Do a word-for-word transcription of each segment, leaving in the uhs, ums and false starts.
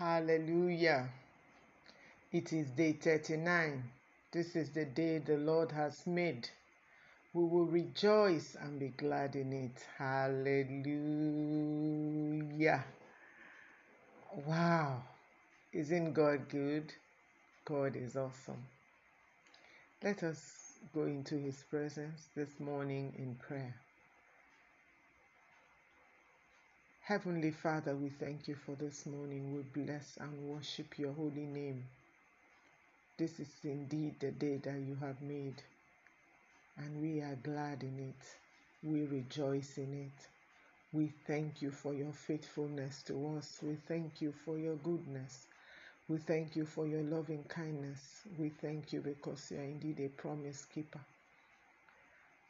Hallelujah. It is day thirty-nine. This is the day the Lord has made. We will rejoice and be glad in it. Hallelujah. Wow. Isn't God good? God is awesome. Let us go into His presence this morning in prayer. Heavenly Father, we thank you for this morning. We bless and worship your holy name. This is indeed the day that you have made, and we are glad in it. We rejoice in it. We thank you for your faithfulness to us. We thank you for your goodness. We thank you for your loving kindness. We thank you because you are indeed a promise keeper.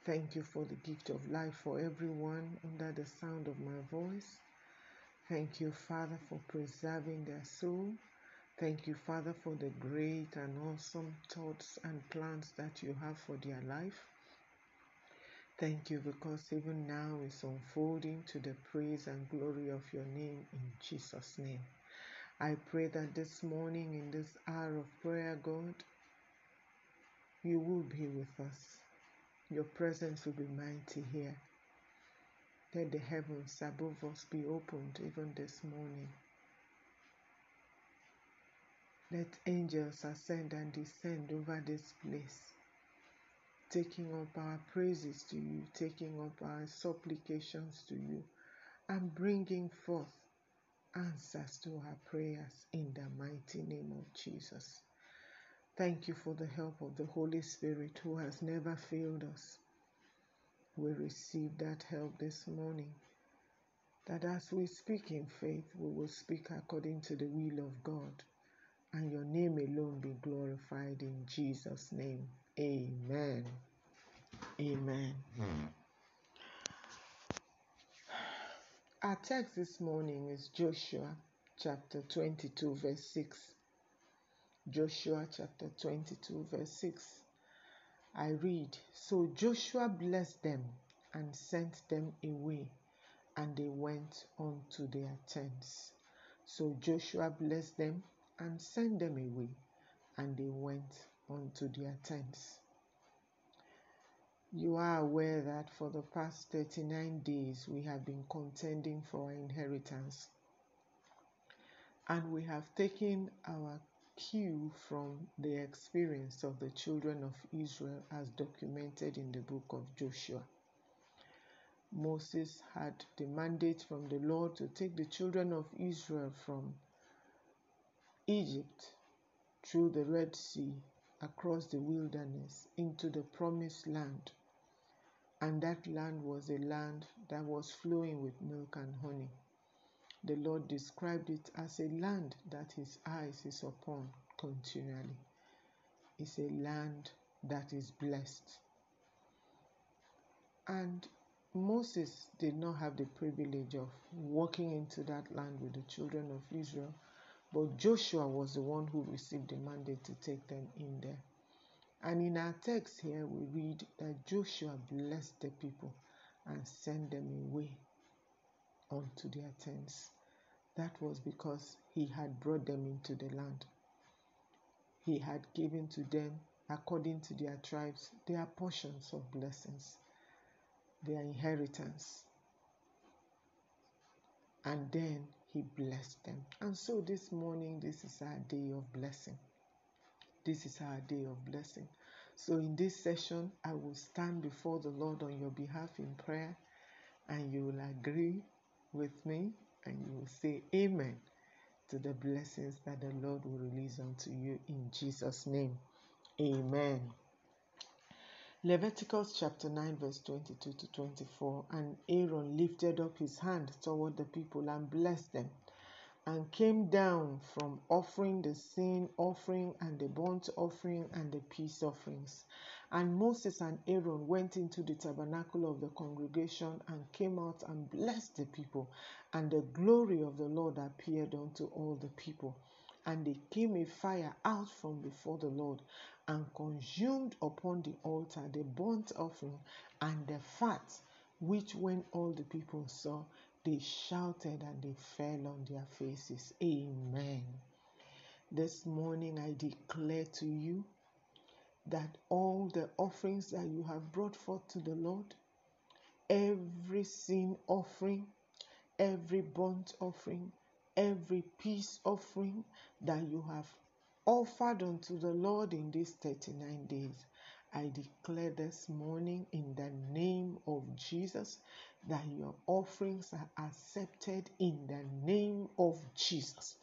Thank you for the gift of life for everyone under the sound of my voice. Thank you, Father, for preserving their soul. Thank you, Father, for the great and awesome thoughts and plans that you have for their life. Thank you because even now it's unfolding to the praise and glory of your name in Jesus' name. I pray that this morning in this hour of prayer, God, you will be with us. Your presence will be mighty here. Let the heavens above us be opened even this morning. Let angels ascend and descend over this place, taking up our praises to you, taking up our supplications to you, and bringing forth answers to our prayers in the mighty name of Jesus. Thank you for the help of the Holy Spirit who has never failed us. We receive that help this morning, that as we speak in faith, we will speak according to the will of God, and your name alone be glorified in Jesus' name. Amen. Amen. Mm. Our text this morning is Joshua chapter twenty-two, verse six. Joshua chapter twenty-two, verse six. I read, "So Joshua blessed them and sent them away, and they went on to their tents." So Joshua blessed them and sent them away, and they went on to their tents. You are aware that for the past thirty-nine days we have been contending for our inheritance, and we have taken our cue from the experience of the children of Israel as documented in the book of Joshua. Moses had the mandate from the Lord to take the children of Israel from Egypt through the Red Sea, across the wilderness, into the promised land. And that land was a land that was flowing with milk and honey. The Lord described it as a land that His eyes is upon continually. It's a land that is blessed. And Moses did not have the privilege of walking into that land with the children of Israel, but Joshua was the one who received the mandate to take them in there. And in our text here, we read that Joshua blessed the people and sent them away onto their tents. That was because he had brought them into the land. He had given to them, according to their tribes, their portions of blessings, their inheritance. And then He blessed them. And so this morning, this is our day of blessing. This is our day of blessing. So in this session, I will stand before the Lord on your behalf in prayer, and you will agree with me, and you will say amen to the blessings that the Lord will release unto you in Jesus' name. Amen. Leviticus chapter nine, verse twenty-two to twenty-four. "And Aaron lifted up his hand toward the people and blessed them, and came down from offering the sin offering and the burnt offering and the peace offerings. And Moses and Aaron went into the tabernacle of the congregation and came out and blessed the people. And the glory of the Lord appeared unto all the people. And there came a fire out from before the Lord, and consumed upon the altar the burnt offering and the fat, which when all the people saw, They shouted and they fell on their faces. Amen. This morning I declare to you that all the offerings that you have brought forth to the Lord, every sin offering, every burnt offering, every peace offering that you have offered unto the Lord in these thirty-nine days, I declare this morning in the name of Jesus that your offerings are accepted in the name of Jesus.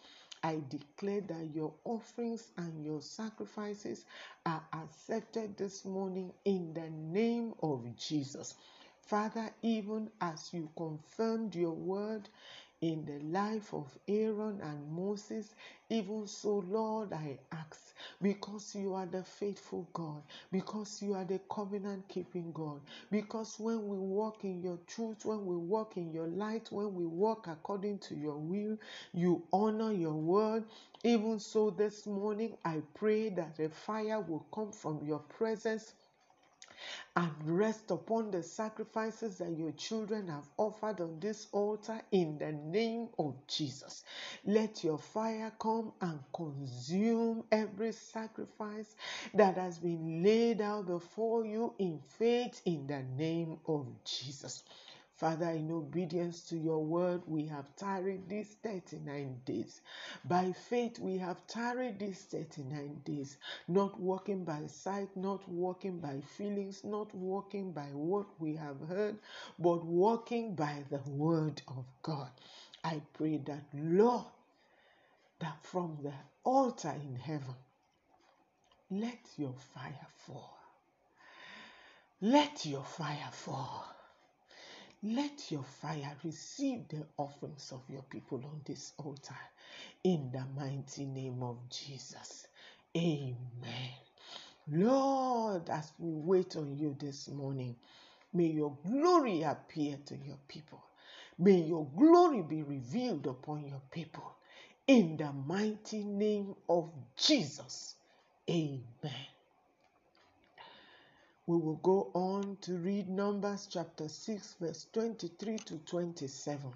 I declare that your offerings and your sacrifices are accepted this morning in the name of Jesus. Father, even as you confirmed your word in the life of Aaron and Moses, even so, Lord, I ask, because you are the faithful God, because you are the covenant-keeping God, because when we walk in your truth, when we walk in your light, when we walk according to your will, you honor your word. Even so, this morning, I pray that a fire will come from your presence and rest upon the sacrifices that your children have offered on this altar in the name of Jesus. Let your fire come and consume every sacrifice that has been laid out before you in faith in the name of Jesus. Father, in obedience to your word, we have tarried these thirty-nine days. By faith, we have tarried these thirty-nine days, not walking by sight, not walking by feelings, not walking by what we have heard, but walking by the word of God. I pray that, Lord, that from the altar in heaven, let your fire fall. Let your fire fall. Let your fire receive the offerings of your people on this altar in the mighty name of Jesus. Amen. Lord, as we wait on you this morning, may your glory appear to your people. May your glory be revealed upon your people in the mighty name of Jesus. Amen. We will go on to read Numbers chapter six, verse twenty-three to twenty-seven.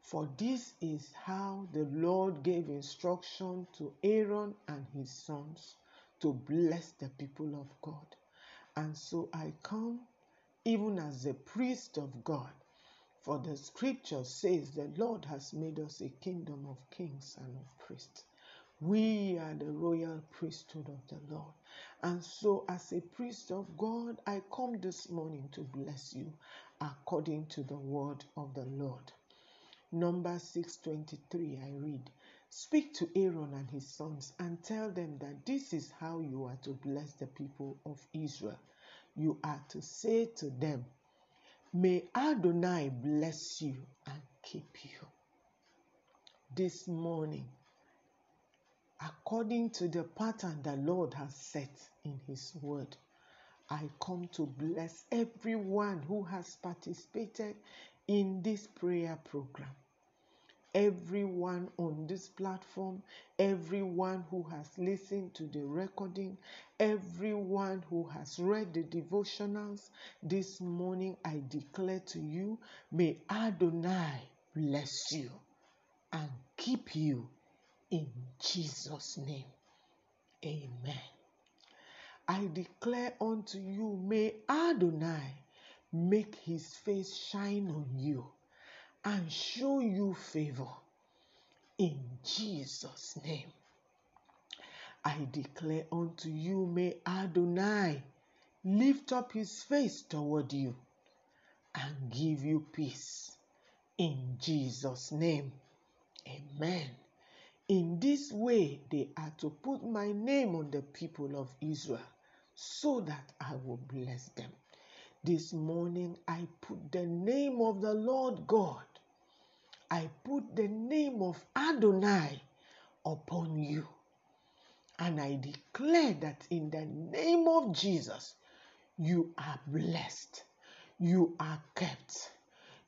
For this is how the Lord gave instruction to Aaron and his sons to bless the people of God. And so I come, even as the priest of God. For the scripture says the Lord has made us a kingdom of kings and of priests. We are the royal priesthood of the Lord. And so as a priest of God, I come this morning to bless you according to the word of the Lord. Numbers six twenty-three, I read, "Speak to Aaron and his sons and tell them that this is how you are to bless the people of Israel. You are to say to them, 'May Adonai bless you and keep you.'" This morning, according to the pattern the Lord has set in his word, I come to bless everyone who has participated in this prayer program. Everyone on this platform, everyone who has listened to the recording, everyone who has read the devotionals, this morning I declare to you, may Adonai bless you and keep you. In Jesus' name, amen. I declare unto you, may Adonai make his face shine on you and show you favor. In Jesus' name, I declare unto you, may Adonai lift up his face toward you and give you peace. In Jesus' name, amen. In this way, they are to put my name on the people of Israel, so that I will bless them. This morning, I put the name of the Lord God. I put the name of Adonai upon you. And I declare that in the name of Jesus, you are blessed. You are kept.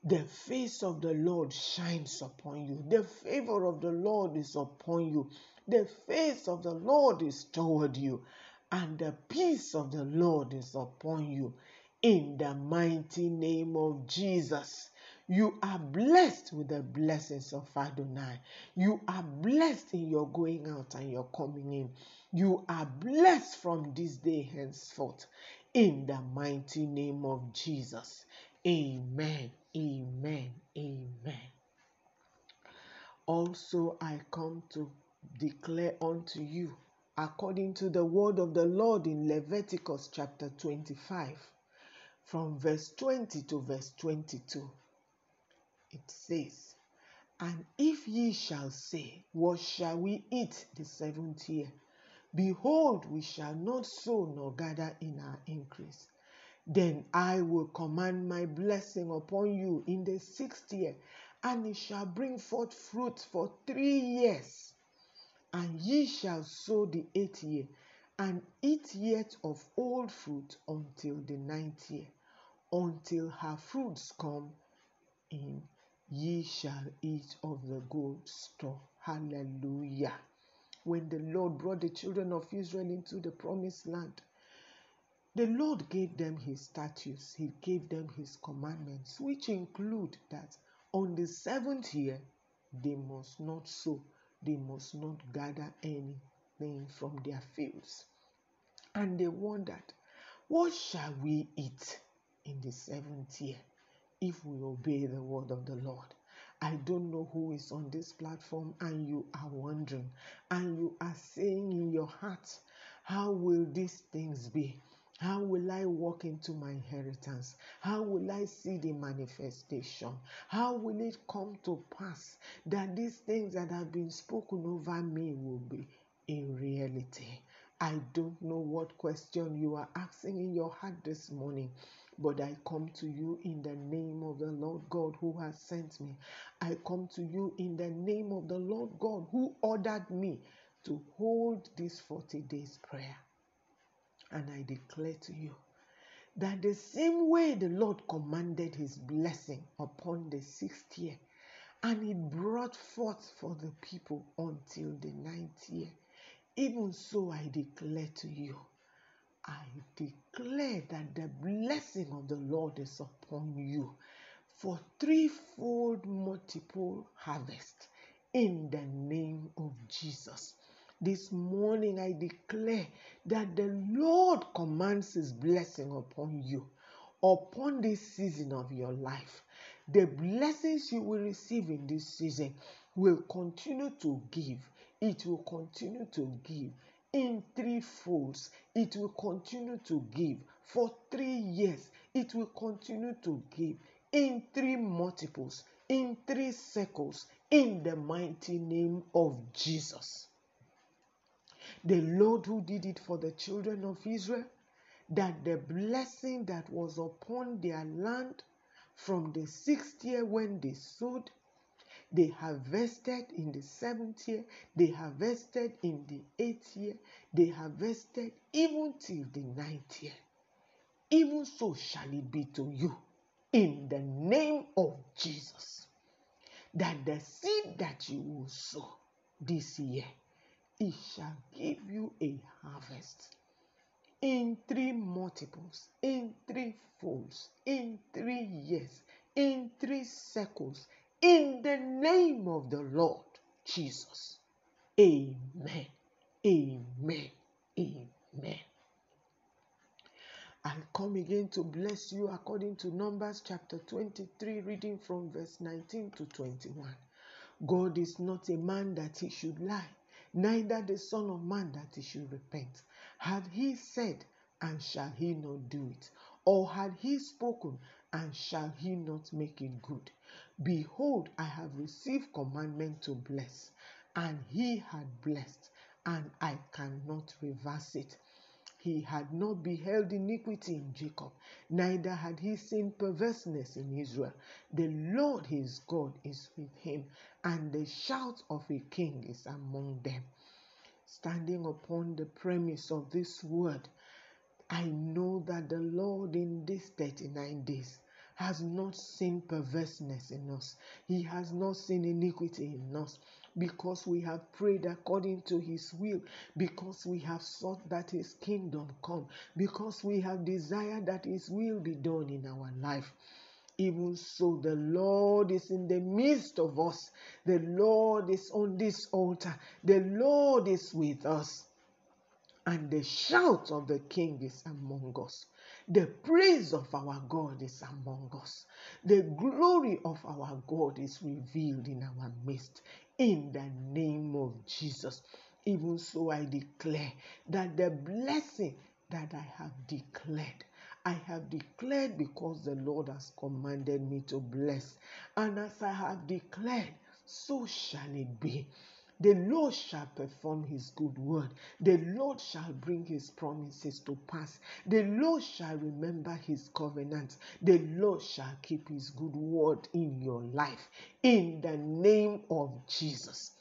The face of the Lord shines upon you. The favor of the Lord is upon you. The face of the Lord is toward you. And the peace of the Lord is upon you. In the mighty name of Jesus, You are blessed with the blessings of Adonai. You are blessed in your going out and your coming in. You are blessed from this day henceforth. In the mighty name of Jesus. Amen. Amen. Amen. Also, I come to declare unto you, according to the word of the Lord in Leviticus chapter twenty-five, from verse twenty to verse twenty-two, it says, "And if ye shall say, What shall we eat the seventh year? Behold, we shall not sow nor gather in our increase. Then I will command my blessing upon you in the sixth year, and it shall bring forth fruit for three years. And ye shall sow the eighth year, and eat yet of old fruit until the ninth year. Until her fruits come in, ye shall eat of the gold store." Hallelujah. When the Lord brought the children of Israel into the promised land, the Lord gave them his statutes, he gave them his commandments, which include that on the seventh year, they must not sow, they must not gather anything from their fields. And they wondered, what shall we eat in the seventh year if we obey the word of the Lord? I don't know who is on this platform and you are wondering, and you are saying in your heart, how will these things be? How will I walk into my inheritance? How will I see the manifestation? How will it come to pass that these things that have been spoken over me will be a reality? I don't know what question you are asking in your heart this morning, but I come to you in the name of the Lord God who has sent me. I come to you in the name of the Lord God who ordered me to hold this forty days prayer. And I declare to you that the same way the Lord commanded his blessing upon the sixth year, and it brought forth for the people until the ninth year, even so I declare to you, I declare that the blessing of the Lord is upon you for threefold multiple harvest in the name of Jesus. This morning I declare that the Lord commands his blessing upon you, upon this season of your life. The blessings you will receive in this season will continue to give. It will continue to give in three folds. It will continue to give for three years. It will continue to give in three multiples, in three circles, in the mighty name of Jesus. The Lord who did it for the children of Israel, that the blessing that was upon their land from the sixth year when they sowed, they harvested in the seventh year, they harvested in the eighth year, they harvested even till the ninth year. Even so shall it be to you in the name of Jesus, that the seed that you will sow this year, it shall give you a harvest in three multiples, in three folds, in three years, in three circles, in the name of the Lord Jesus. Amen. Amen. Amen. I come again to bless you according to Numbers chapter twenty-three, reading from verse nineteen to twenty-one. God is not a man that he should lie, neither the Son of Man that he should repent. Had he said, and shall he not do it? Or had he spoken, and shall he not make it good? Behold, I have received commandment to bless, and he had blessed, and I cannot reverse it. He had not beheld iniquity in Jacob, neither had he seen perverseness in Israel. The Lord his God is with him, and the shout of a king is among them. Standing upon the premise of this word, I know that the Lord in these thirty-nine days has not seen perverseness in us. He has not seen iniquity in us, because we have prayed according to his will, because we have sought that his kingdom come, because we have desired that his will be done in our life. even so, the Lord is in the midst of us. The Lord is on this altar. The Lord is with us. And the shout of the King is among us. The praise of our God is among us. The glory of our God is revealed in our midst. In the name of Jesus. Even so, I declare that the blessing that I have declared, I have declared because the Lord has commanded me to bless. And as I have declared, so shall it be. The Lord shall perform his good word. The Lord shall bring his promises to pass. The Lord shall remember his covenant. The Lord shall keep his good word in your life. In the name of Jesus.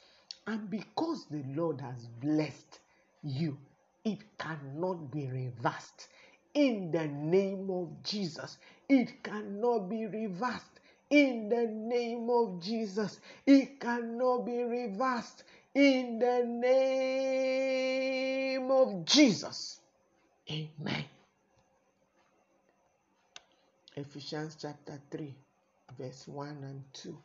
And because the Lord has blessed you, it cannot be reversed. In the name of Jesus, it cannot be reversed. In the name of Jesus, it cannot be reversed. In the name of Jesus. Amen. Ephesians chapter three, verse one and two.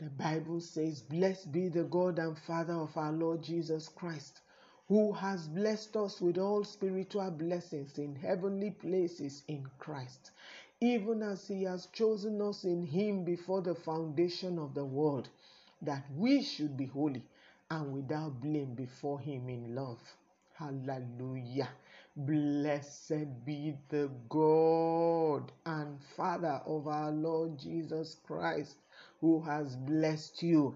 The Bible says, "Blessed be the God and Father of our Lord Jesus Christ, who has blessed us with all spiritual blessings in heavenly places in Christ, even as he has chosen us in him before the foundation of the world, that we should be holy and without blame before him in love." Hallelujah. Blessed be the God and Father of our Lord Jesus Christ, who has blessed you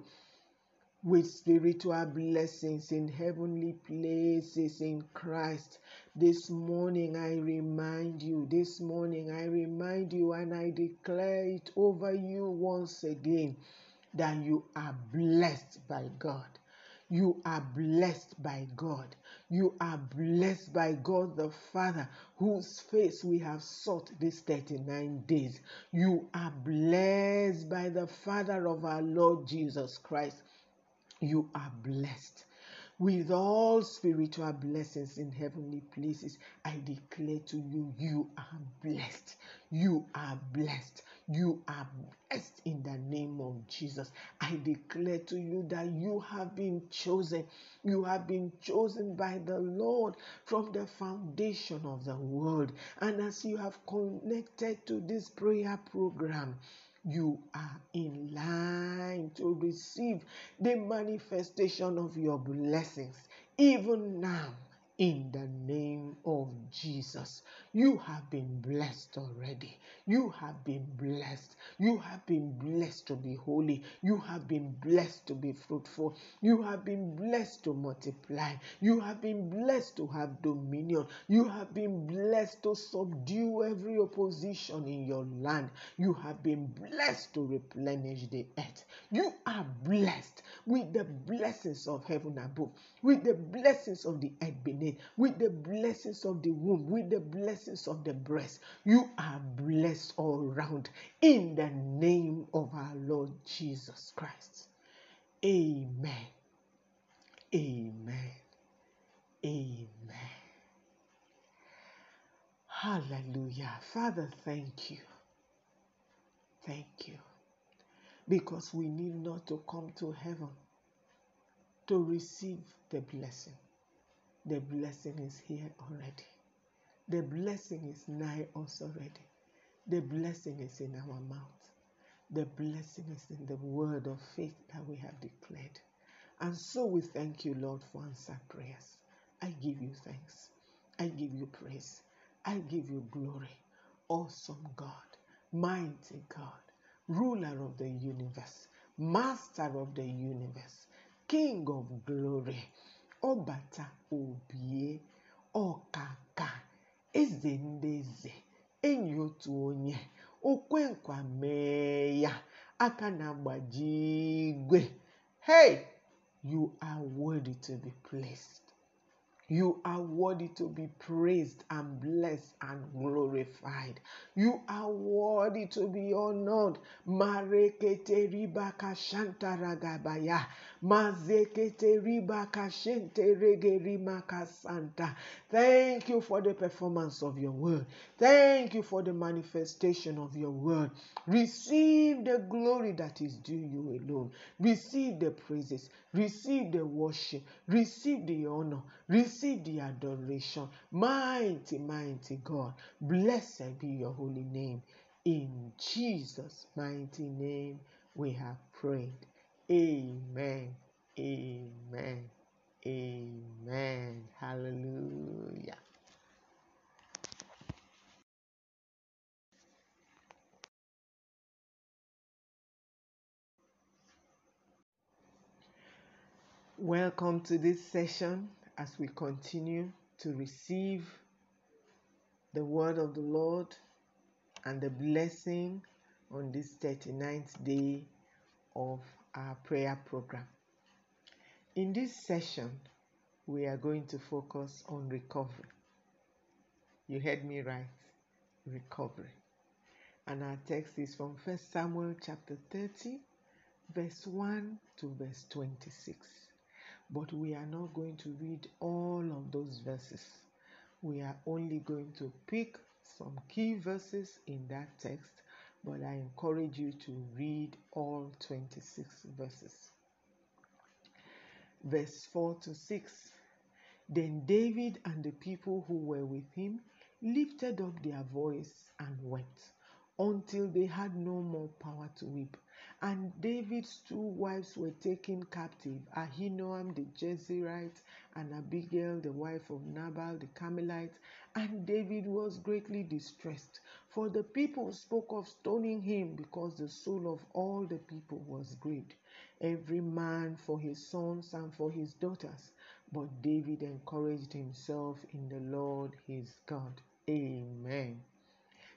with spiritual blessings in heavenly places in Christ. This morning I remind you, this morning I remind you and I declare it over you once again, that you are blessed by God. You are blessed by God. You are blessed by God the Father, whose face we have sought these thirty-nine days. You are blessed by the Father of our Lord Jesus Christ. You are blessed with all spiritual blessings in heavenly places. I declare to you, you are blessed. You are blessed. You are blessed in the name of Jesus. I declare to you that you have been chosen. You have been chosen by the Lord from the foundation of the world. And as you have connected to this prayer program, you are in line to receive the manifestation of your blessings, even now, in the name of Jesus. You have been blessed already. You have been blessed. You have been blessed to be holy. You have been blessed to be fruitful. You have been blessed to multiply. You have been blessed to have dominion. You have been blessed to subdue every opposition in your land. You have been blessed to replenish the earth. You are blessed with the blessings of heaven above, with the blessings of the earth beneath, with the blessings of the womb, with the blessings of the breast. You are blessed all round in the name of our Lord Jesus Christ. Amen. Amen. Amen. Hallelujah. Father, thank you. Thank you. Because we need not to come to heaven to receive the blessing. The blessing is here already. The blessing is nigh us already. The blessing is in our mouth. The blessing is in the word of faith that we have declared. And so we thank you, Lord, for answered prayers. I give you thanks. I give you praise. I give you glory. Awesome God, mighty God, ruler of the universe, master of the universe, King of glory. Obata obie, okaka, eze ndeze, enyotu onye, okwenkwa meya, akanabajigwe. Hey, you are worthy to be praised. You are worthy to be praised and blessed and glorified. You are worthy to be honored. Marekete ribaka shanta ragabaya. Mazekete ribaka shente regerimaka santa. Thank you for the performance of your word. Thank you for the manifestation of your word. Receive the glory that is due you alone. Receive the praises. Receive the worship. Receive the honor. Receive the adoration. Mighty, mighty God. Blessed be your holy name. In Jesus' mighty name we have prayed. Amen. Amen. Amen. Hallelujah. Welcome to this session as we continue to receive the word of the Lord and the blessing on this thirty-ninth day of our prayer program. In this session, we are going to focus on recovery. You heard me right, recovery. And our text is from First Samuel chapter thirty, verse one to verse twenty-six. But we are not going to read all of those verses. We are only going to pick some key verses in that text, but I encourage you to read all twenty-six verses. Verse four to six. Then David and the people who were with him lifted up their voice and wept until they had no more power to weep. And David's two wives were taken captive, Ahinoam the Jezreelite and Abigail the wife of Nabal the Carmelite. And David was greatly distressed, for the people spoke of stoning him, because the soul of all the people was great, every man for his sons and for his daughters. But David encouraged himself in the Lord his God. Amen.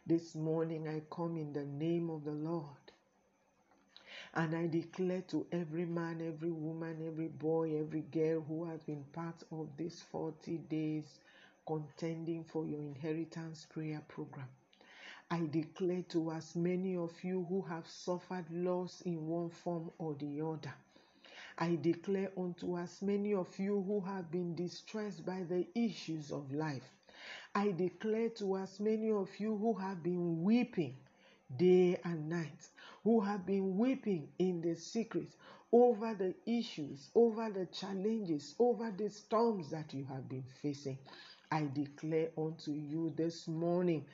This morning I come in the name of the Lord. And I declare to every man, every woman, every boy, every girl who has been part of these forty days contending for your inheritance prayer program, I declare to as many of you who have suffered loss in one form or the other, I declare unto as many of you who have been distressed by the issues of life, I declare to as many of you who have been weeping day and night, who have been weeping in the secret over the issues, over the challenges, over the storms that you have been facing, I declare unto you this morning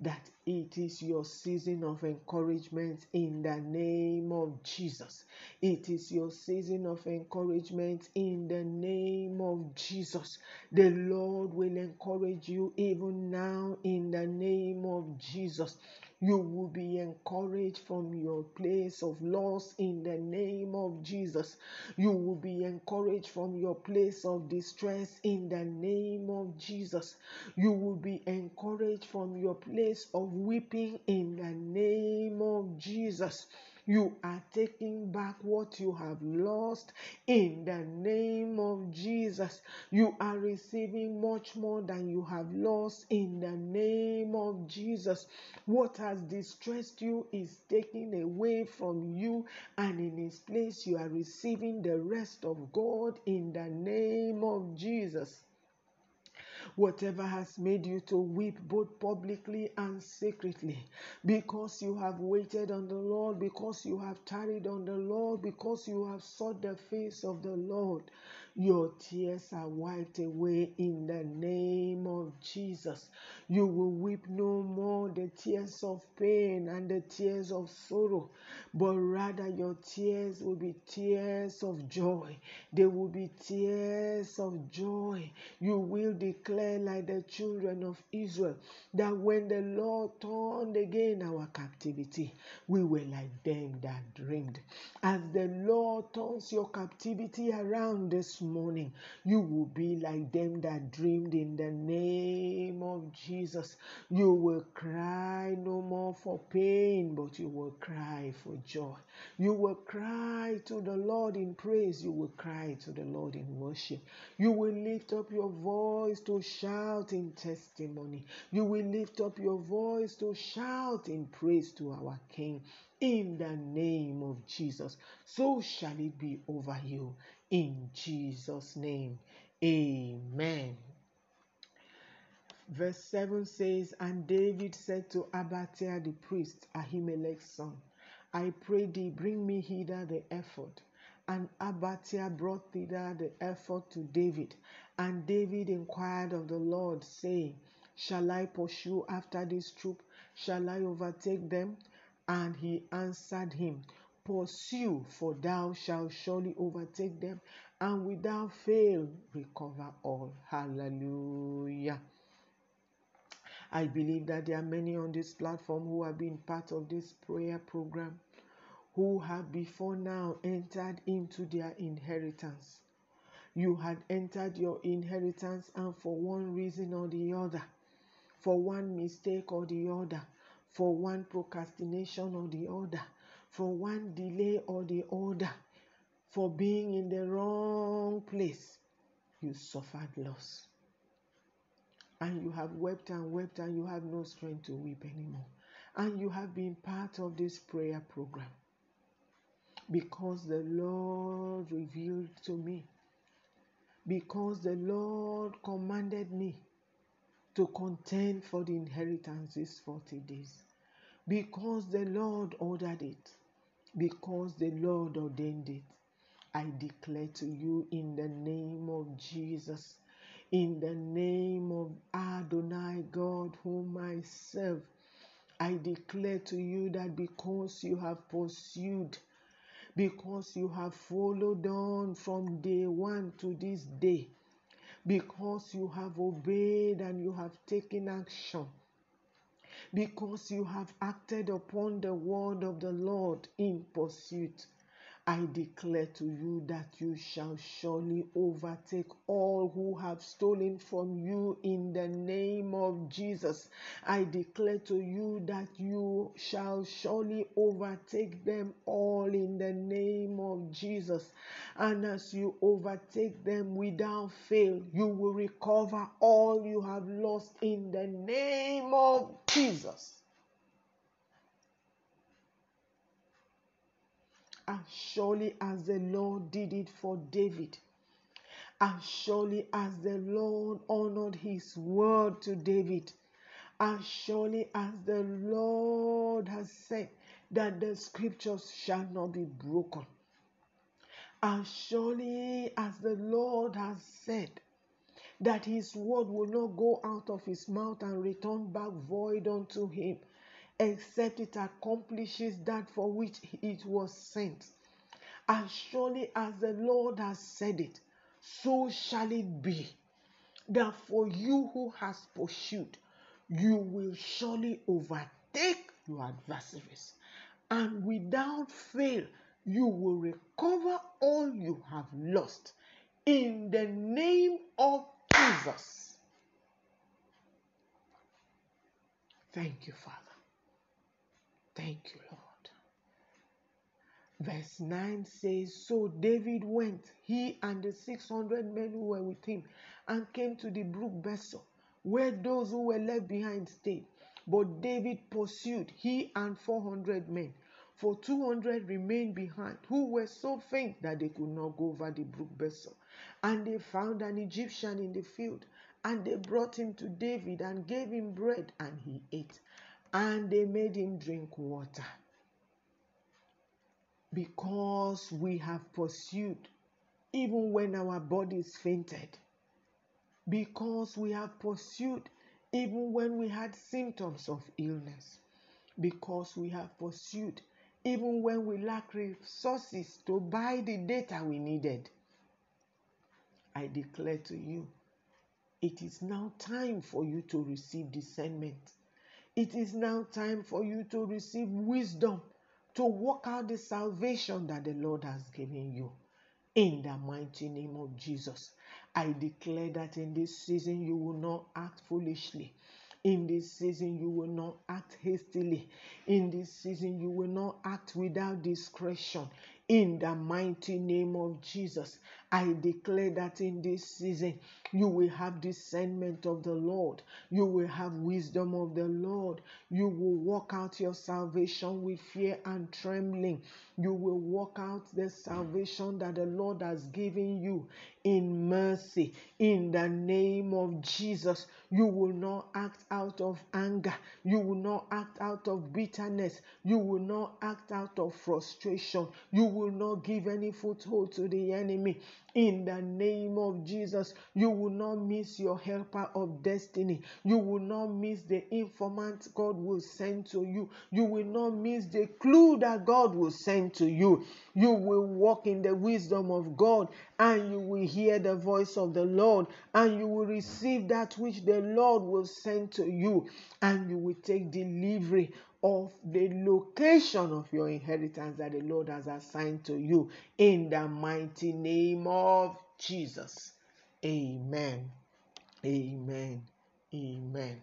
that it is your season of encouragement in the name of Jesus. It is your season of encouragement in the name of Jesus. The Lord will encourage you even now in the name of Jesus. You will be encouraged from your place of loss in the name of Jesus. You will be encouraged from your place of distress in the name of Jesus. You will be encouraged from your place of weeping in the name of Jesus. You are taking back what you have lost in the name of Jesus. You are receiving much more than you have lost in the name of Jesus. What has distressed you is taken away from you, and in its place you are receiving the rest of God in the name of Jesus. Whatever has made you to weep both publicly and secretly, because you have waited on the Lord, because you have tarried on the Lord, because you have sought the face of the Lord, your tears are wiped away in the name of Jesus. You will weep no more the tears of pain and the tears of sorrow, but rather your tears will be tears of joy. They will be tears of joy. You will declare declare like the children of Israel that when the Lord turned again our captivity, we were like them that dreamed. As the Lord turns your captivity around this morning, you will be like them that dreamed in the name of Jesus. You will cry no more for pain, but you will cry for joy. You will cry to the Lord in praise. You will cry to the Lord in worship. You will lift up your voice to shout in testimony. You will lift up your voice to shout in praise to our King. In the name of Jesus, so shall it be over you. In Jesus' name, amen. Verse seven says, and David said to Abiathar the priest, Ahimelech's son, I pray thee, bring me hither the ephod. And Abiathar brought hither the ephod to David. And David inquired of the Lord, saying, shall I pursue after this troop? Shall I overtake them? And he answered him, pursue, for thou shalt surely overtake them, and without fail recover all. Hallelujah. I believe that there are many on this platform who have been part of this prayer program, who have before now entered into their inheritance. You had entered your inheritance, and for one reason or the other, for one mistake or the other, for one procrastination or the other, for one delay or the other, for being in the wrong place, you suffered loss. And you have wept and wept, and you have no strength to weep anymore. And you have been part of this prayer program. Because the Lord revealed to me, because the Lord commanded me to contend for the inheritance these forty days, because the Lord ordered it, because the Lord ordained it, I declare to you in the name of Jesus, in the name of Adonai God, whom I serve, I declare to you that because you have pursued, because you have followed on from day one to this day, because you have obeyed and you have taken action, because you have acted upon the word of the Lord in pursuit, I declare to you that you shall surely overtake all who have stolen from you in the name of Jesus. I declare to you that you shall surely overtake them all in the name of Jesus. And as you overtake them without fail, you will recover all you have lost in the name of Jesus. As surely as the Lord did it for David, as surely as the Lord honored his word to David, as surely as the Lord has said that the scriptures shall not be broken, as surely as the Lord has said that his word will not go out of his mouth and return back void unto him, except it accomplishes that for which it was sent. As surely as the Lord has said it, so shall it be, that for you who has pursued, you will surely overtake your adversaries, and without fail, you will recover all you have lost, in the name of Jesus. Thank you, Father. Thank you, Lord. Verse nine says, so David went, he and the six hundred men who were with him, and came to the brook Besor, where those who were left behind stayed. But David pursued, he and four hundred men, for two hundred remained behind, who were so faint that they could not go over the brook Besor. And they found an Egyptian in the field, and they brought him to David, and gave him bread, and he ate. And they made him drink water. Because we have pursued, even when our bodies fainted. Because we have pursued, even when we had symptoms of illness. Because we have pursued, even when we lacked resources to buy the data we needed. I declare to you It is now time for you to receive discernment. It is now time for you to receive wisdom to work out the salvation that the Lord has given you. In the mighty name of Jesus, I declare that in this season you will not act foolishly. In this season, you will not act hastily. In this season, you will not act without discretion. In the mighty name of Jesus, I declare that in this season, you will have discernment of the Lord. You will have wisdom of the Lord. You will walk out your salvation with fear and trembling. You will walk out the salvation that the Lord has given you in mercy. In the name of Jesus, you will not act out of anger. You will not act out of bitterness. You will not act out of frustration. You will not give any foothold to the enemy. In the name of Jesus, you will not miss your helper of destiny. You will not miss the informant God will send to you. You will not miss the clue that God will send to you. You will walk in the wisdom of God, and you will hear the voice of the Lord, and you will receive that which the Lord will send to you, and you will take delivery of the location of your inheritance that the Lord has assigned to you, in the mighty name of Jesus. Amen. Amen. Amen.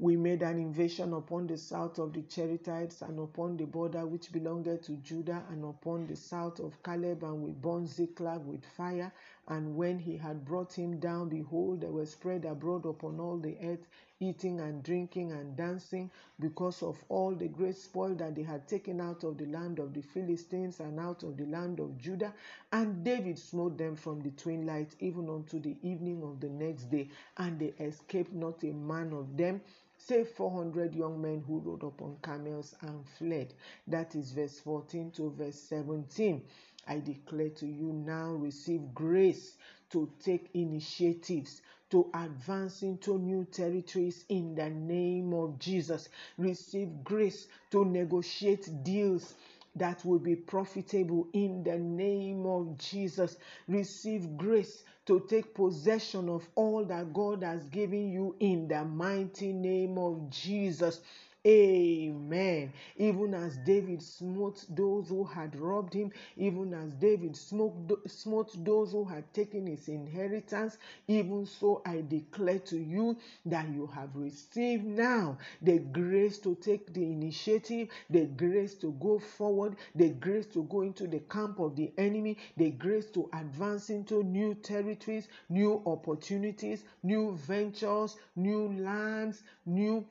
We made an invasion upon the south of the Cherethites, and upon the border which belonged to Judah, and upon the south of Caleb, and we burned Ziklag with fire. And when he had brought him down, behold, they were spread abroad upon all the earth, eating and drinking and dancing, because of all the great spoil that they had taken out of the land of the Philistines and out of the land of Judah. And David smote them from the twin lights, even unto the evening of the next day, and they escaped not a man of them, save four hundred young men who rode upon camels and fled. That is verse fourteen to verse seventeen. I declare to you now, receive grace to take initiatives, to advance into new territories in the name of Jesus. Receive grace to negotiate deals that will be profitable in the name of Jesus. Receive grace to take possession of all that God has given you in the mighty name of Jesus. Amen. Even as David smote those who had robbed him, even as David smote those who had taken his inheritance, even so I declare to you that you have received now the grace to take the initiative, the grace to go forward, the grace to go into the camp of the enemy, the grace to advance into new territories, new opportunities, new ventures, new lands, new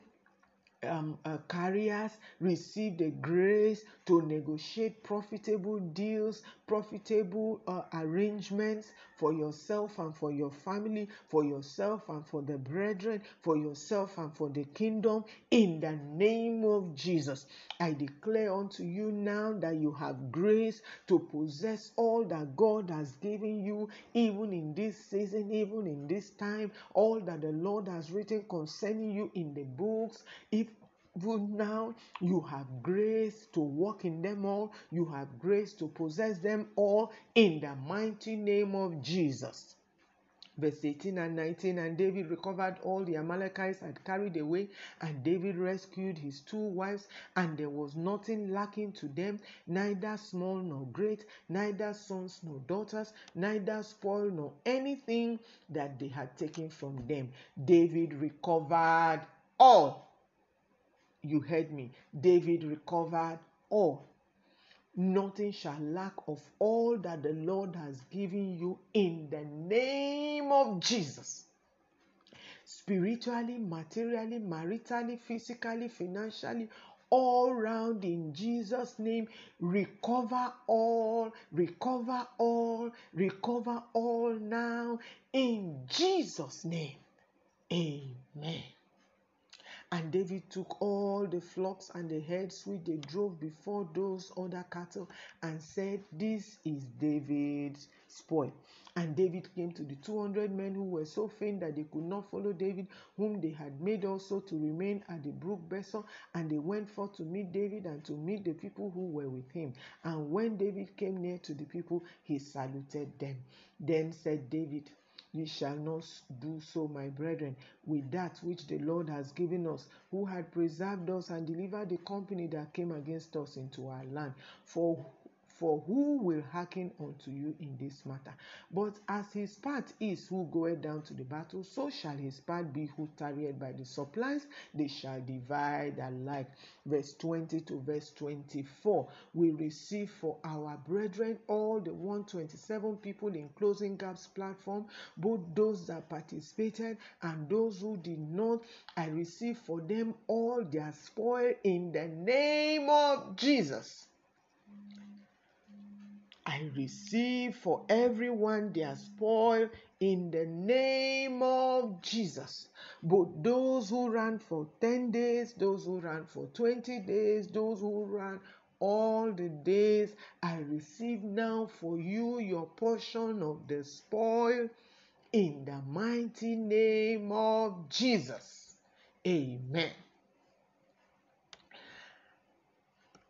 Um, uh, carriers. Receive the grace to negotiate profitable deals, profitable uh, arrangements for yourself and for your family, for yourself and for the brethren, for yourself and for the kingdom, in the name of Jesus. I declare unto you now that you have grace to possess all that God has given you, even in this season, even in this time, all that the Lord has written concerning you in the books. If Even now, you have grace to walk in them all. You have grace to possess them all, in the mighty name of Jesus. Verse eighteen and nineteen, and David recovered all the Amalekites had carried away, and David rescued his two wives, and there was nothing lacking to them, neither small nor great, neither sons nor daughters, neither spoil nor anything that they had taken from them. David recovered all. You heard me. David recovered all. Nothing shall lack of all that the Lord has given you, in the name of Jesus. Spiritually, materially, maritally, physically, financially, all round, in Jesus' name, recover all, recover all, recover all now, in Jesus' name. Amen. And David took all the flocks and the herds which they drove before those other cattle, and said, This is David's spoil. And David came to the two hundred men who were so faint that they could not follow David, whom they had made also to remain at the brook Besor. And they went forth to meet David and to meet the people who were with him. And when David came near to the people, he saluted them. Then said David, Ye shall not do so, my brethren, with that which the Lord has given us, who had preserved us and delivered the company that came against us into our land. For For who will hearken unto you in this matter? But as his part is who goeth down to the battle, so shall his part be who tarrieth by the supplies. They shall divide alike. Verse twenty to verse twenty-four. We receive for our brethren, all the one hundred twenty-seven people in Closing Gaps platform, both those that participated and those who did not. I receive for them all their spoil in the name of Jesus. I receive for everyone their spoil in the name of Jesus. But those who ran for ten days, those who ran for twenty days, those who ran all the days, I receive now for you your portion of the spoil in the mighty name of Jesus. Amen.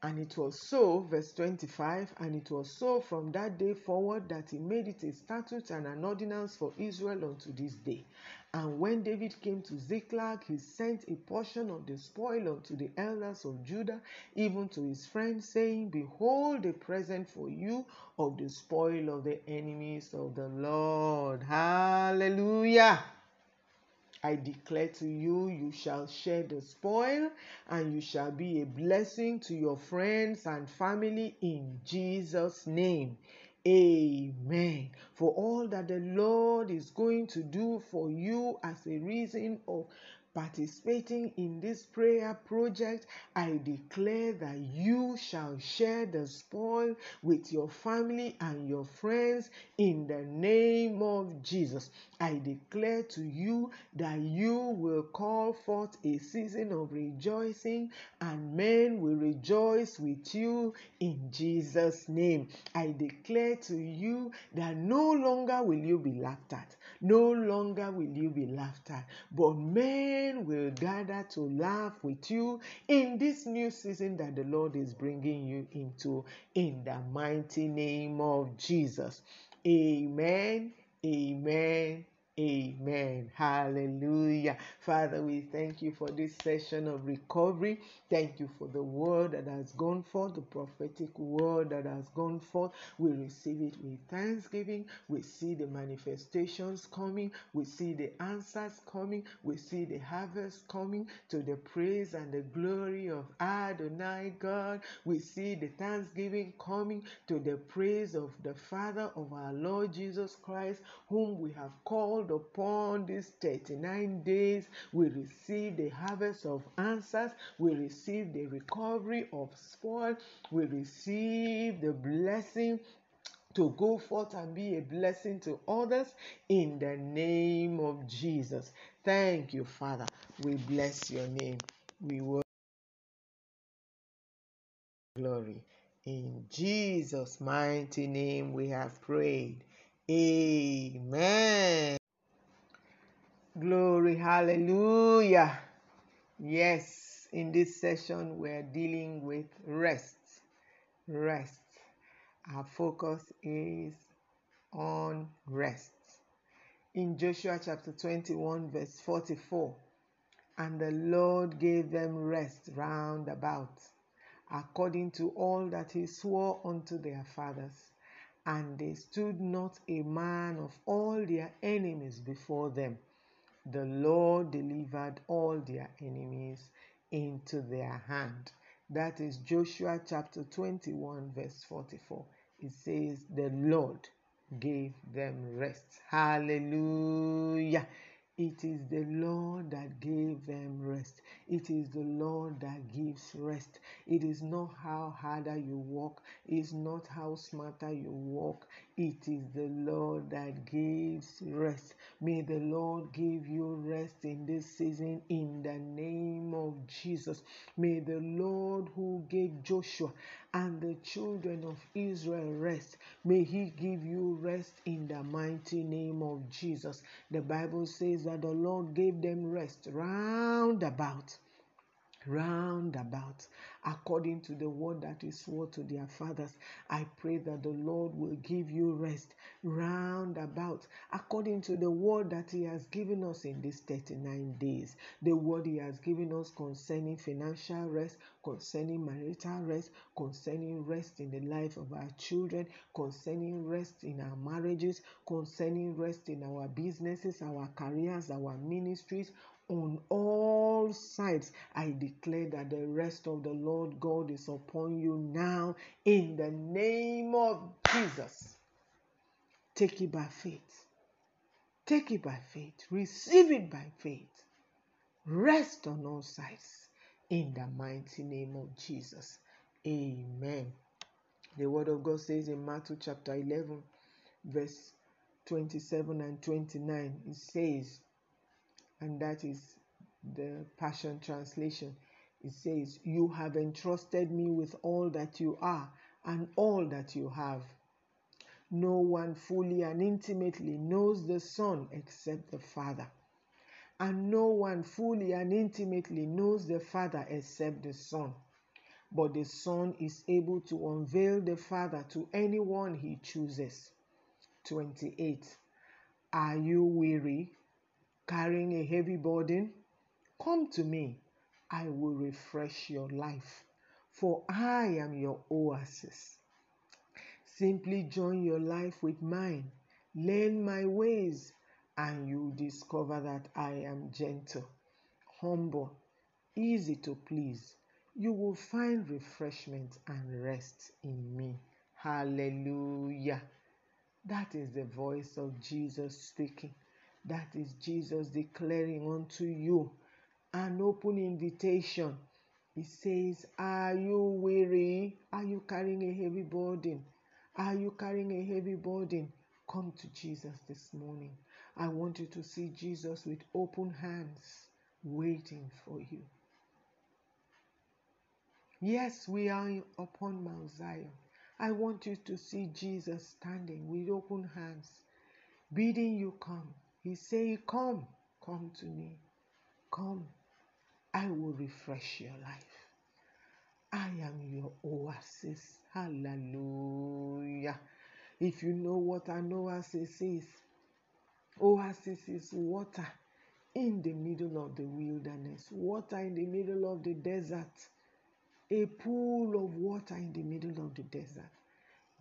And it was so, verse twenty-five, and it was so from that day forward that he made it a statute and an ordinance for Israel unto this day. And when David came to Ziklag, he sent a portion of the spoil unto the elders of Judah, even to his friends, saying, Behold a present for you of the spoil of the enemies of the Lord. Hallelujah. I declare to you, you shall share the spoil, and you shall be a blessing to your friends and family in Jesus' name. Amen. For all that the Lord is going to do for you as a reason of participating in this prayer project, I declare that you shall share the spoil with your family and your friends in the name of Jesus. I declare to you that you will call forth a season of rejoicing, and men will rejoice with you in Jesus' name. I declare to you that no longer will you be laughed at, no longer will you be laughed at, but men will gather to laugh with you in this new season that the Lord is bringing you into, in the mighty name of Jesus. Amen, amen, amen. Hallelujah. Father, we thank you for this session of recovery. Thank you for the word that has gone forth, the prophetic word that has gone forth. We receive it with thanksgiving. We see the manifestations coming. We see the answers coming. We see the harvest coming, to the praise and the glory of Adonai God. We see the thanksgiving coming, to the praise of the Father of our Lord Jesus Christ, whom we have called upon these thirty-nine days. We receive the harvest of answers. We receive the recovery of spoil. We receive the blessing to go forth and be a blessing to others in the name of Jesus. Thank you, Father. We bless your name. We worship glory. In Jesus' mighty name we have prayed. Amen. Glory. Hallelujah. Yes. In this session, we're dealing with rest. Rest. Our focus is on rest. In Joshua chapter twenty-one, verse forty-four, and the Lord gave them rest round about, according to all that he swore unto their fathers. And they stood not a man of all their enemies before them. The Lord delivered all their enemies into their hand. That is Joshua chapter twenty-one, verse forty-four. It says, the Lord gave them rest. Hallelujah. It is the Lord that gave them rest. It is the Lord that gives rest. It is not how harder you walk. It is not how smarter you walk. It is the Lord that gives rest. May the Lord give you rest in this season in the name of Jesus. May the Lord who gave Joshua and the children of Israel rest, may he give you rest in the mighty name of Jesus. The Bible says that the Lord gave them rest round about. round about, according to the word that He swore to their fathers. I pray that the Lord will give you rest round about, according to the word that He has given us in these thirty-nine days, the word He has given us concerning financial rest, concerning marital rest, concerning rest in the life of our children, concerning rest in our marriages, concerning rest in our businesses, our careers, our ministries. On all sides, I declare that the rest of the Lord God is upon you now in the name of Jesus. Take it by faith. Take it by faith. Receive it by faith. Rest on all sides in the mighty name of Jesus. Amen. The word of God says in Matthew chapter eleven, verse twenty-seven and twenty-nine, it says, and that is the Passion Translation, it says, "You have entrusted me with all that you are and all that you have. No one fully and intimately knows the Son except the Father. And no one fully and intimately knows the Father except the Son. But the Son is able to unveil the Father to anyone He chooses." twenty-eight. Are you weary, carrying a heavy burden? Come to me, I will refresh your life, for I am your oasis. Simply join your life with mine, learn my ways, and you'll discover that I am gentle, humble, easy to please. You will find refreshment and rest in me. Hallelujah. That is the voice of Jesus speaking. That is Jesus declaring unto you an open invitation. He says, are you weary? Are you carrying a heavy burden? Are you carrying a heavy burden? Come to Jesus this morning. I want you to see Jesus with open hands waiting for you. Yes, we are upon Mount Zion. I want you to see Jesus standing with open hands, bidding you come. He said, come, come to me. Come, I will refresh your life. I am your oasis. Hallelujah. If you know what an oasis is, oasis is water in the middle of the wilderness, water in the middle of the desert, a pool of water in the middle of the desert.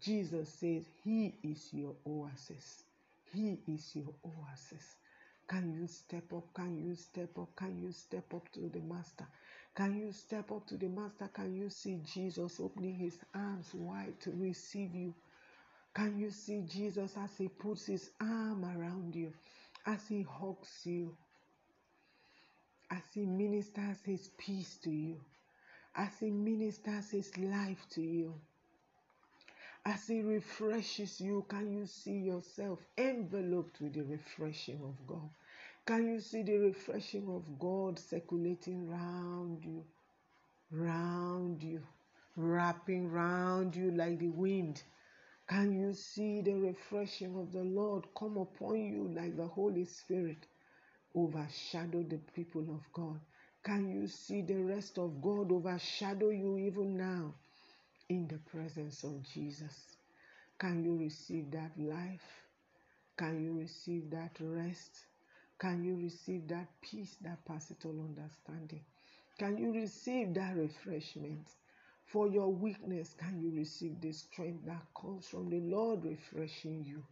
Jesus says, He is your oasis. He is your oasis. Can you step up? Can you step up? Can you step up to the Master? Can you step up to the Master? Can you see Jesus opening His arms wide to receive you? Can you see Jesus as He puts His arm around you, as He hugs you, as He ministers His peace to you, as He ministers His life to you? As He refreshes you, can you see yourself enveloped with the refreshing of God? Can you see the refreshing of God circulating round you, round you, wrapping round you like the wind? Can you see the refreshing of the Lord come upon you like the Holy Spirit overshadow the people of God? Can you see the rest of God overshadow you even now? In the presence of Jesus, can you receive that life? Can you receive that rest? Can you receive that peace that passeth all understanding? Can you receive that refreshment? For your weakness, can you receive the strength that comes from the Lord refreshing you?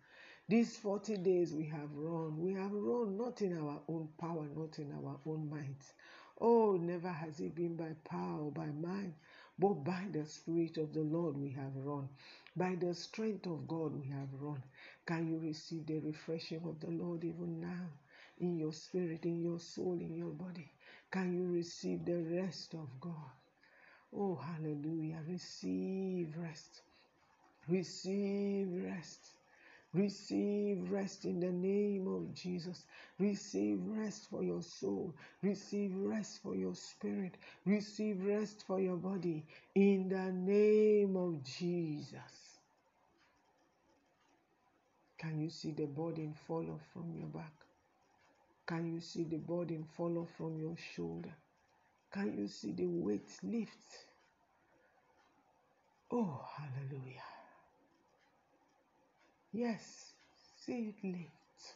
These forty days we have run. We have run not in our own power, not in our own might. Oh, never has it been by power or by might, but by the Spirit of the Lord we have run. By the strength of God we have run. Can you receive the refreshing of the Lord even now? In your spirit, in your soul, in your body. Can you receive the rest of God? Oh, hallelujah. Receive rest. Receive rest. Receive rest in the name of Jesus. Receive rest for your soul. Receive rest for your spirit. Receive rest for your body in the name of Jesus. Can you see the burden fall off from your back? Can you see the burden fall off from your shoulder? Can you see the weight lift? Oh, hallelujah. Yes, see it lift.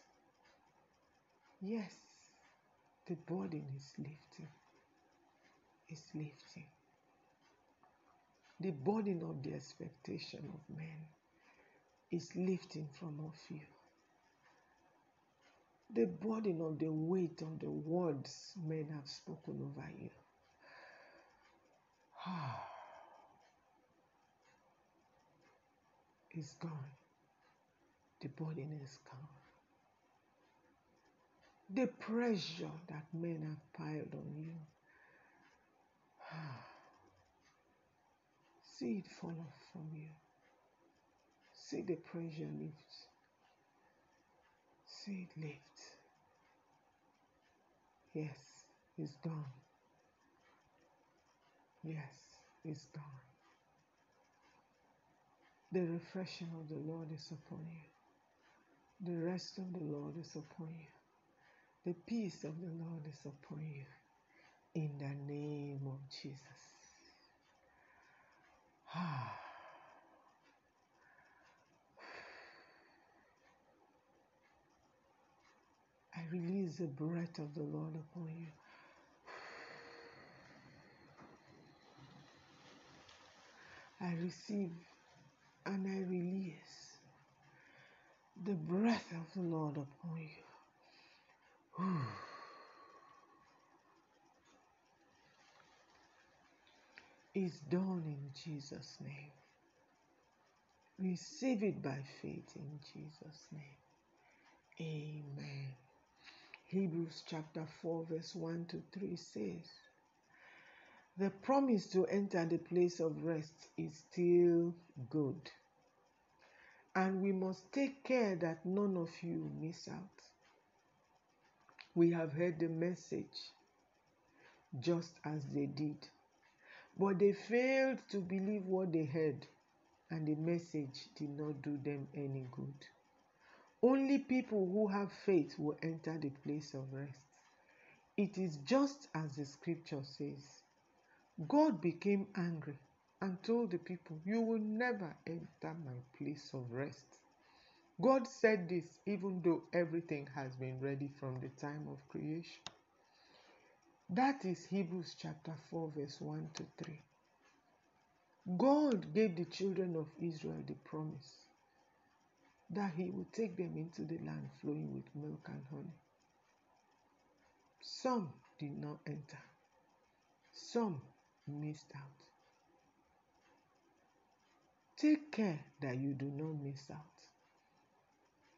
Yes, the burden is lifting. It's lifting. The burden of the expectation of men is lifting from off you. The burden of the weight of the words men have spoken over you. Ah, it's gone. The burden is gone. The pressure that men have piled on you. Ah, see it fall off from you. See the pressure lift. See it lift. Yes, it's gone. Yes, it's gone. The refreshing of the Lord is upon you. The rest of the Lord is upon you. The peace of the Lord is upon you. In the name of Jesus. Ah. I release the breath of the Lord upon you. I receive and I release the breath of the Lord upon you. It's done in Jesus' name. Receive it by faith in Jesus' name. Amen. Hebrews chapter four verse one to three says, the promise to enter the place of rest is still good, and we must take care that none of you miss out. We have heard the message just as they did, but they failed to believe what they heard, and the message did not do them any good. Only people who have faith will enter the place of rest. It is just as the scripture says. God became angry and told the people, you will never enter my place of rest. God said this even though everything has been ready from the time of creation. That is Hebrews chapter four verse one to three. God gave the children of Israel the promise that he would take them into the land flowing with milk and honey. Some did not enter. Some missed out. Take care that you do not miss out.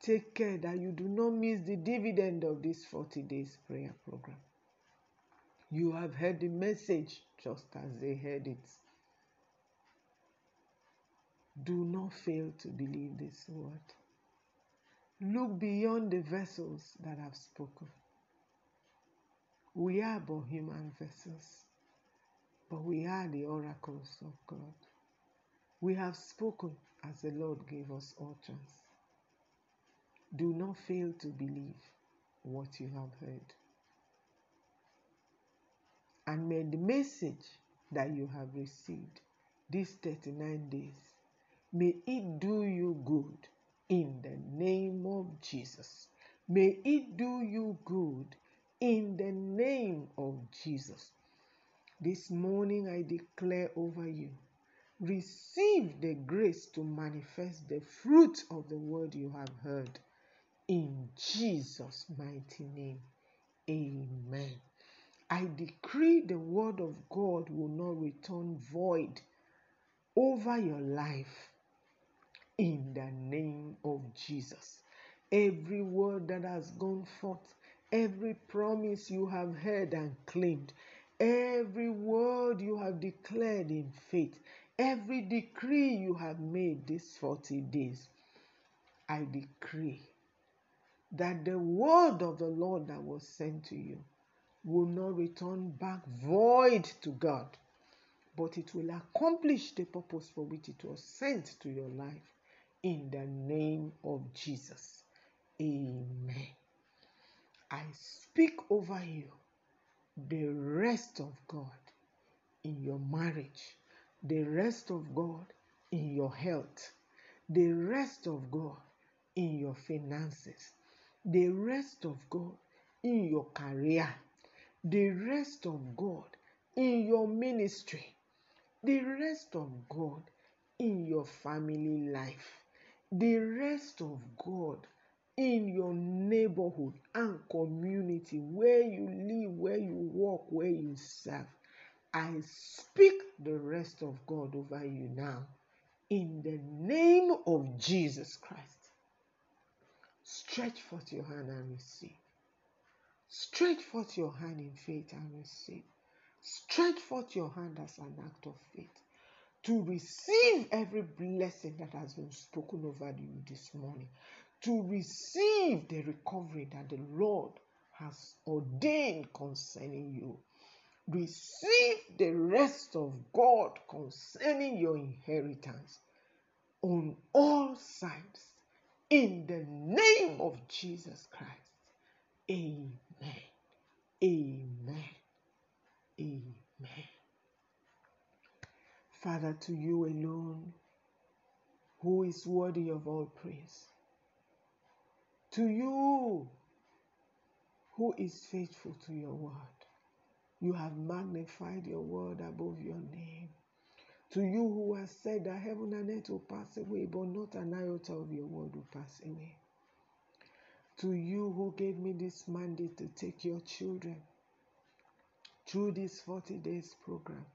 Take care that you do not miss the dividend of this forty days prayer program. You have heard the message just as they heard it. Do not fail to believe this word. Look beyond the vessels that have spoken. We are but human vessels, but we are the oracles of God. We have spoken as the Lord gave us utterance. Do not fail to believe what you have heard. And may the message that you have received these thirty-nine days, may it do you good in the name of Jesus. May it do you good in the name of Jesus. This morning I declare over you, receive the grace to manifest the fruit of the word you have heard. In Jesus' mighty name, amen. I decree the word of God will not return void over your life. In the name of Jesus, every word that has gone forth, every promise you have heard and claimed, every word you have declared in faith, every decree you have made these forty days, I decree that the word of the Lord that was sent to you will not return back void to God, but it will accomplish the purpose for which it was sent to your life. In the name of Jesus. Amen. I speak over you the rest of God in your marriage, the rest of God in your health, the rest of God in your finances, the rest of God in your career, the rest of God in your ministry, the rest of God in your family life, the rest of God in your neighborhood and community, where you live, where you work, where you serve. I speak the rest of God over you now in the name of Jesus Christ. Stretch forth your hand and receive. Stretch forth your hand in faith and receive. Stretch forth your hand as an act of faith to receive every blessing that has been spoken over you this morning, to receive the recovery that the Lord has ordained concerning you. Receive the rest of God concerning your inheritance on all sides in the name of Jesus Christ. Amen. Amen. Amen. Father, to you alone, who is worthy of all praise, to you, who is faithful to your word, you have magnified your word above your name. To you who has said that heaven and earth will pass away, but not an iota of your word will pass away. To you who gave me this mandate to take your children through this forty days program.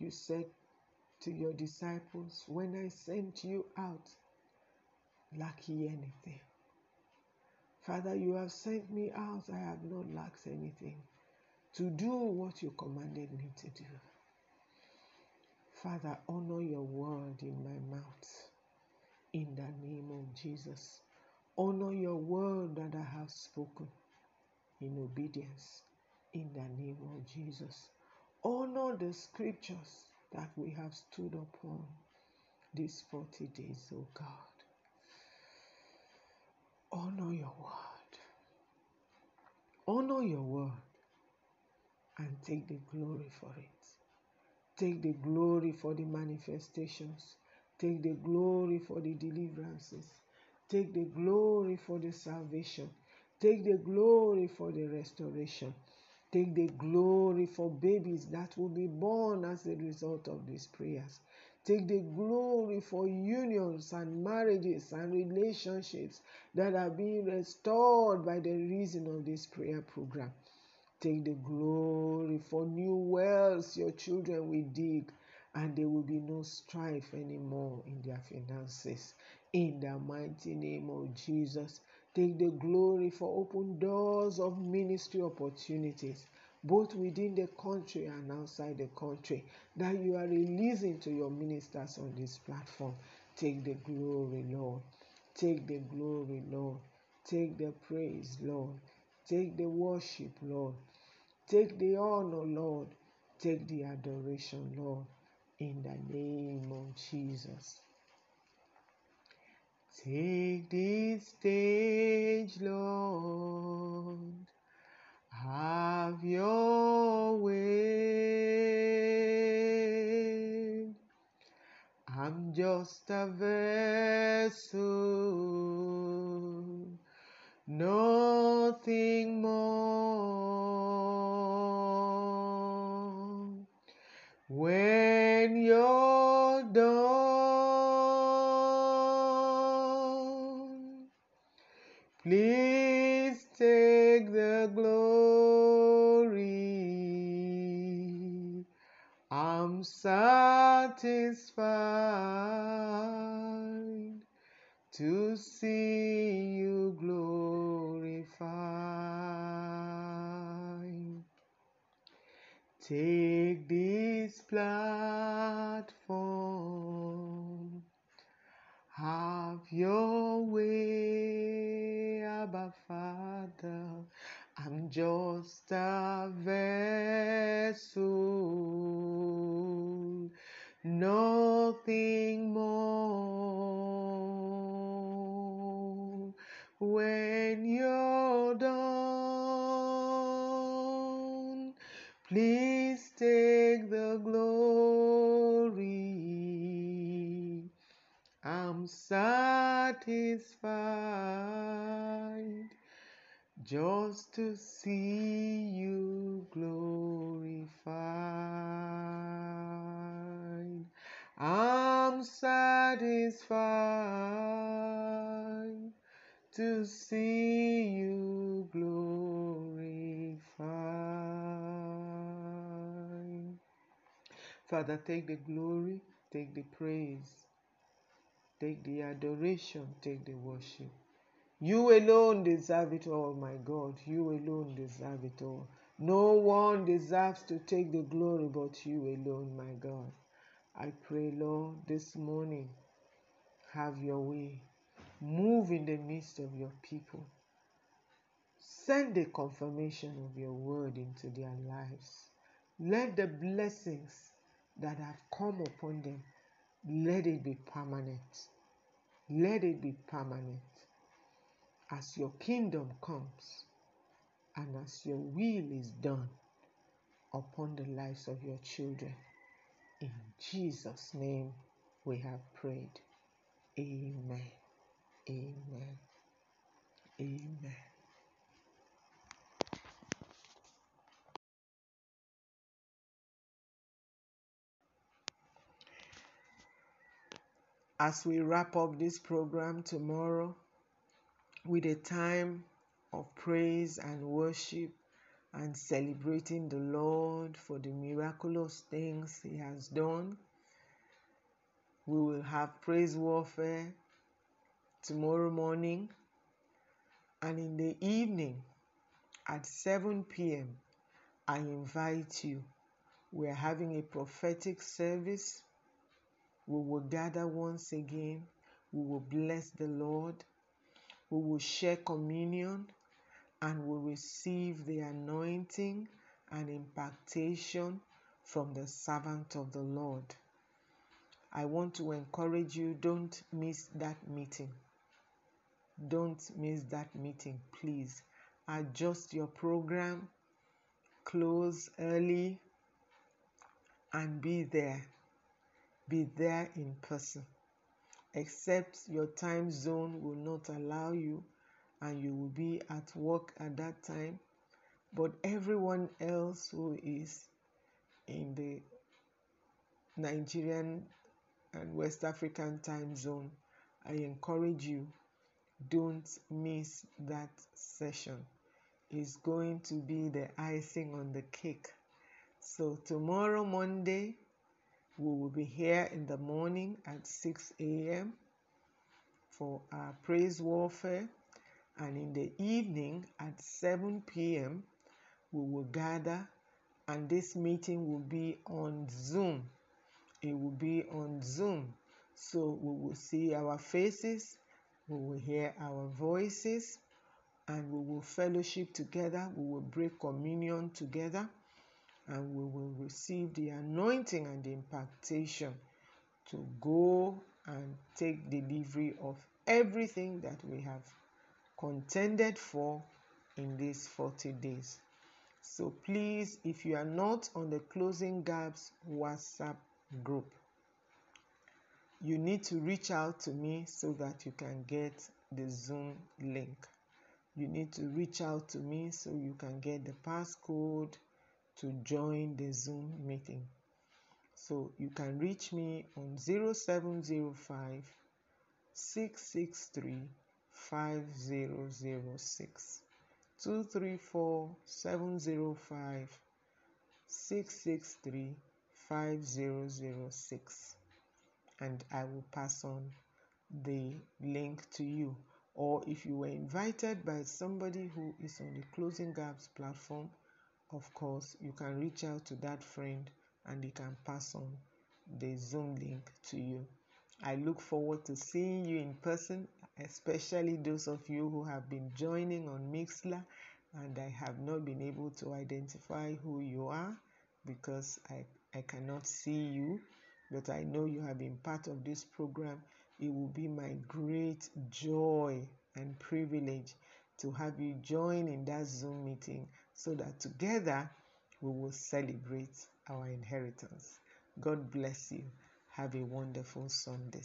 You said to your disciples, when I sent you out, lack ye anything. Father, you have sent me out, I have not lacked anything to do what you commanded me to do. Father, honor your word in my mouth in the name of Jesus. Honor your word that I have spoken in obedience in the name of Jesus. Honor the scriptures that we have stood upon these forty days, O God. Honor your word. Honor your word and take the glory for it. Take the glory for the manifestations. Take the glory for the deliverances. Take the glory for the salvation. Take the glory for the restoration. Take the glory for babies that will be born as a result of these prayers. Take the glory for unions and marriages and relationships that are being restored by the reason of this prayer program. Take the glory for new wells your children will dig, and there will be no strife anymore in their finances. In the mighty name of Jesus, take the glory for open doors of ministry opportunities, both within the country and outside the country, that you are releasing to your ministers on this platform. Take the glory, Lord. Take the glory, Lord. Take the praise, Lord. Take the worship, Lord. Take the honor, Lord. Take the adoration, Lord. In the name of Jesus. Take this stage, Lord. Have your way. I'm just a vessel, nothing more. When you're done, please take the glory. I'm satisfied to see you glorified. Take this platform, have your way, Abba Father. I'm just a vessel, nothing more. When you're done, Please take the glory. I'm satisfied just to see you glorified. I'm satisfied to see you glorified. Father, take the glory, take the praise, take the adoration, take the worship. You alone deserve it all, my God. You alone deserve it all. No one deserves to take the glory but you alone, my God. I pray, Lord, this morning, have your way. Move in the midst of your people. Send the confirmation of your word into their lives. Let the blessings that have come upon them, let it be permanent. Let it be permanent. As your kingdom comes and as your will is done upon the lives of your children. In Jesus' name we have prayed. Amen. Amen. Amen. As we wrap up this program tomorrow, with a time of praise and worship and celebrating the Lord for the miraculous things he has done. We will have praise warfare tomorrow morning, and in the evening at seven p.m. I invite you. We are having a prophetic service. We will gather once again. We will bless the Lord. We will share communion and will receive the anointing and impartation from the servant of the Lord. I want to encourage you, don't miss that meeting. Don't miss that meeting, please. Adjust your program, close early, and be there. Be there in person. Except your time zone will not allow you and you will be at work at that time. But everyone else who is in the Nigerian and West African time zone, I encourage you, don't miss that session. It's going to be the icing on the cake. So tomorrow, Monday, we will be here in the morning at six a.m. for our praise warfare. And in the evening at seven p.m. we will gather, and this meeting will be on Zoom. It will be on Zoom. So we will see our faces, we will hear our voices, and we will fellowship together, we will break communion together. And we will receive the anointing and the impartation to go and take delivery of everything that we have contended for in these forty days. So please, if you are not on the Closing Gaps WhatsApp group, you need to reach out to me so that you can get the Zoom link. You need to reach out to me so you can get the passcode to join the Zoom meeting. So you can reach me on zero seven zero five, six six three, five zero zero six, two three four, seven zero five, six six three, five zero zero six, and I will pass on the link to you. Or if you were invited by somebody who is on the Closing Gaps platform, of course, you can reach out to that friend and he can pass on the Zoom link to you. I look forward to seeing you in person, especially those of you who have been joining on Mixlr and I have not been able to identify who you are because I, I cannot see you, but I know you have been part of this program. It will be my great joy and privilege to have you join in that Zoom meeting so that together we will celebrate our inheritance. God bless you. Have a wonderful Sunday.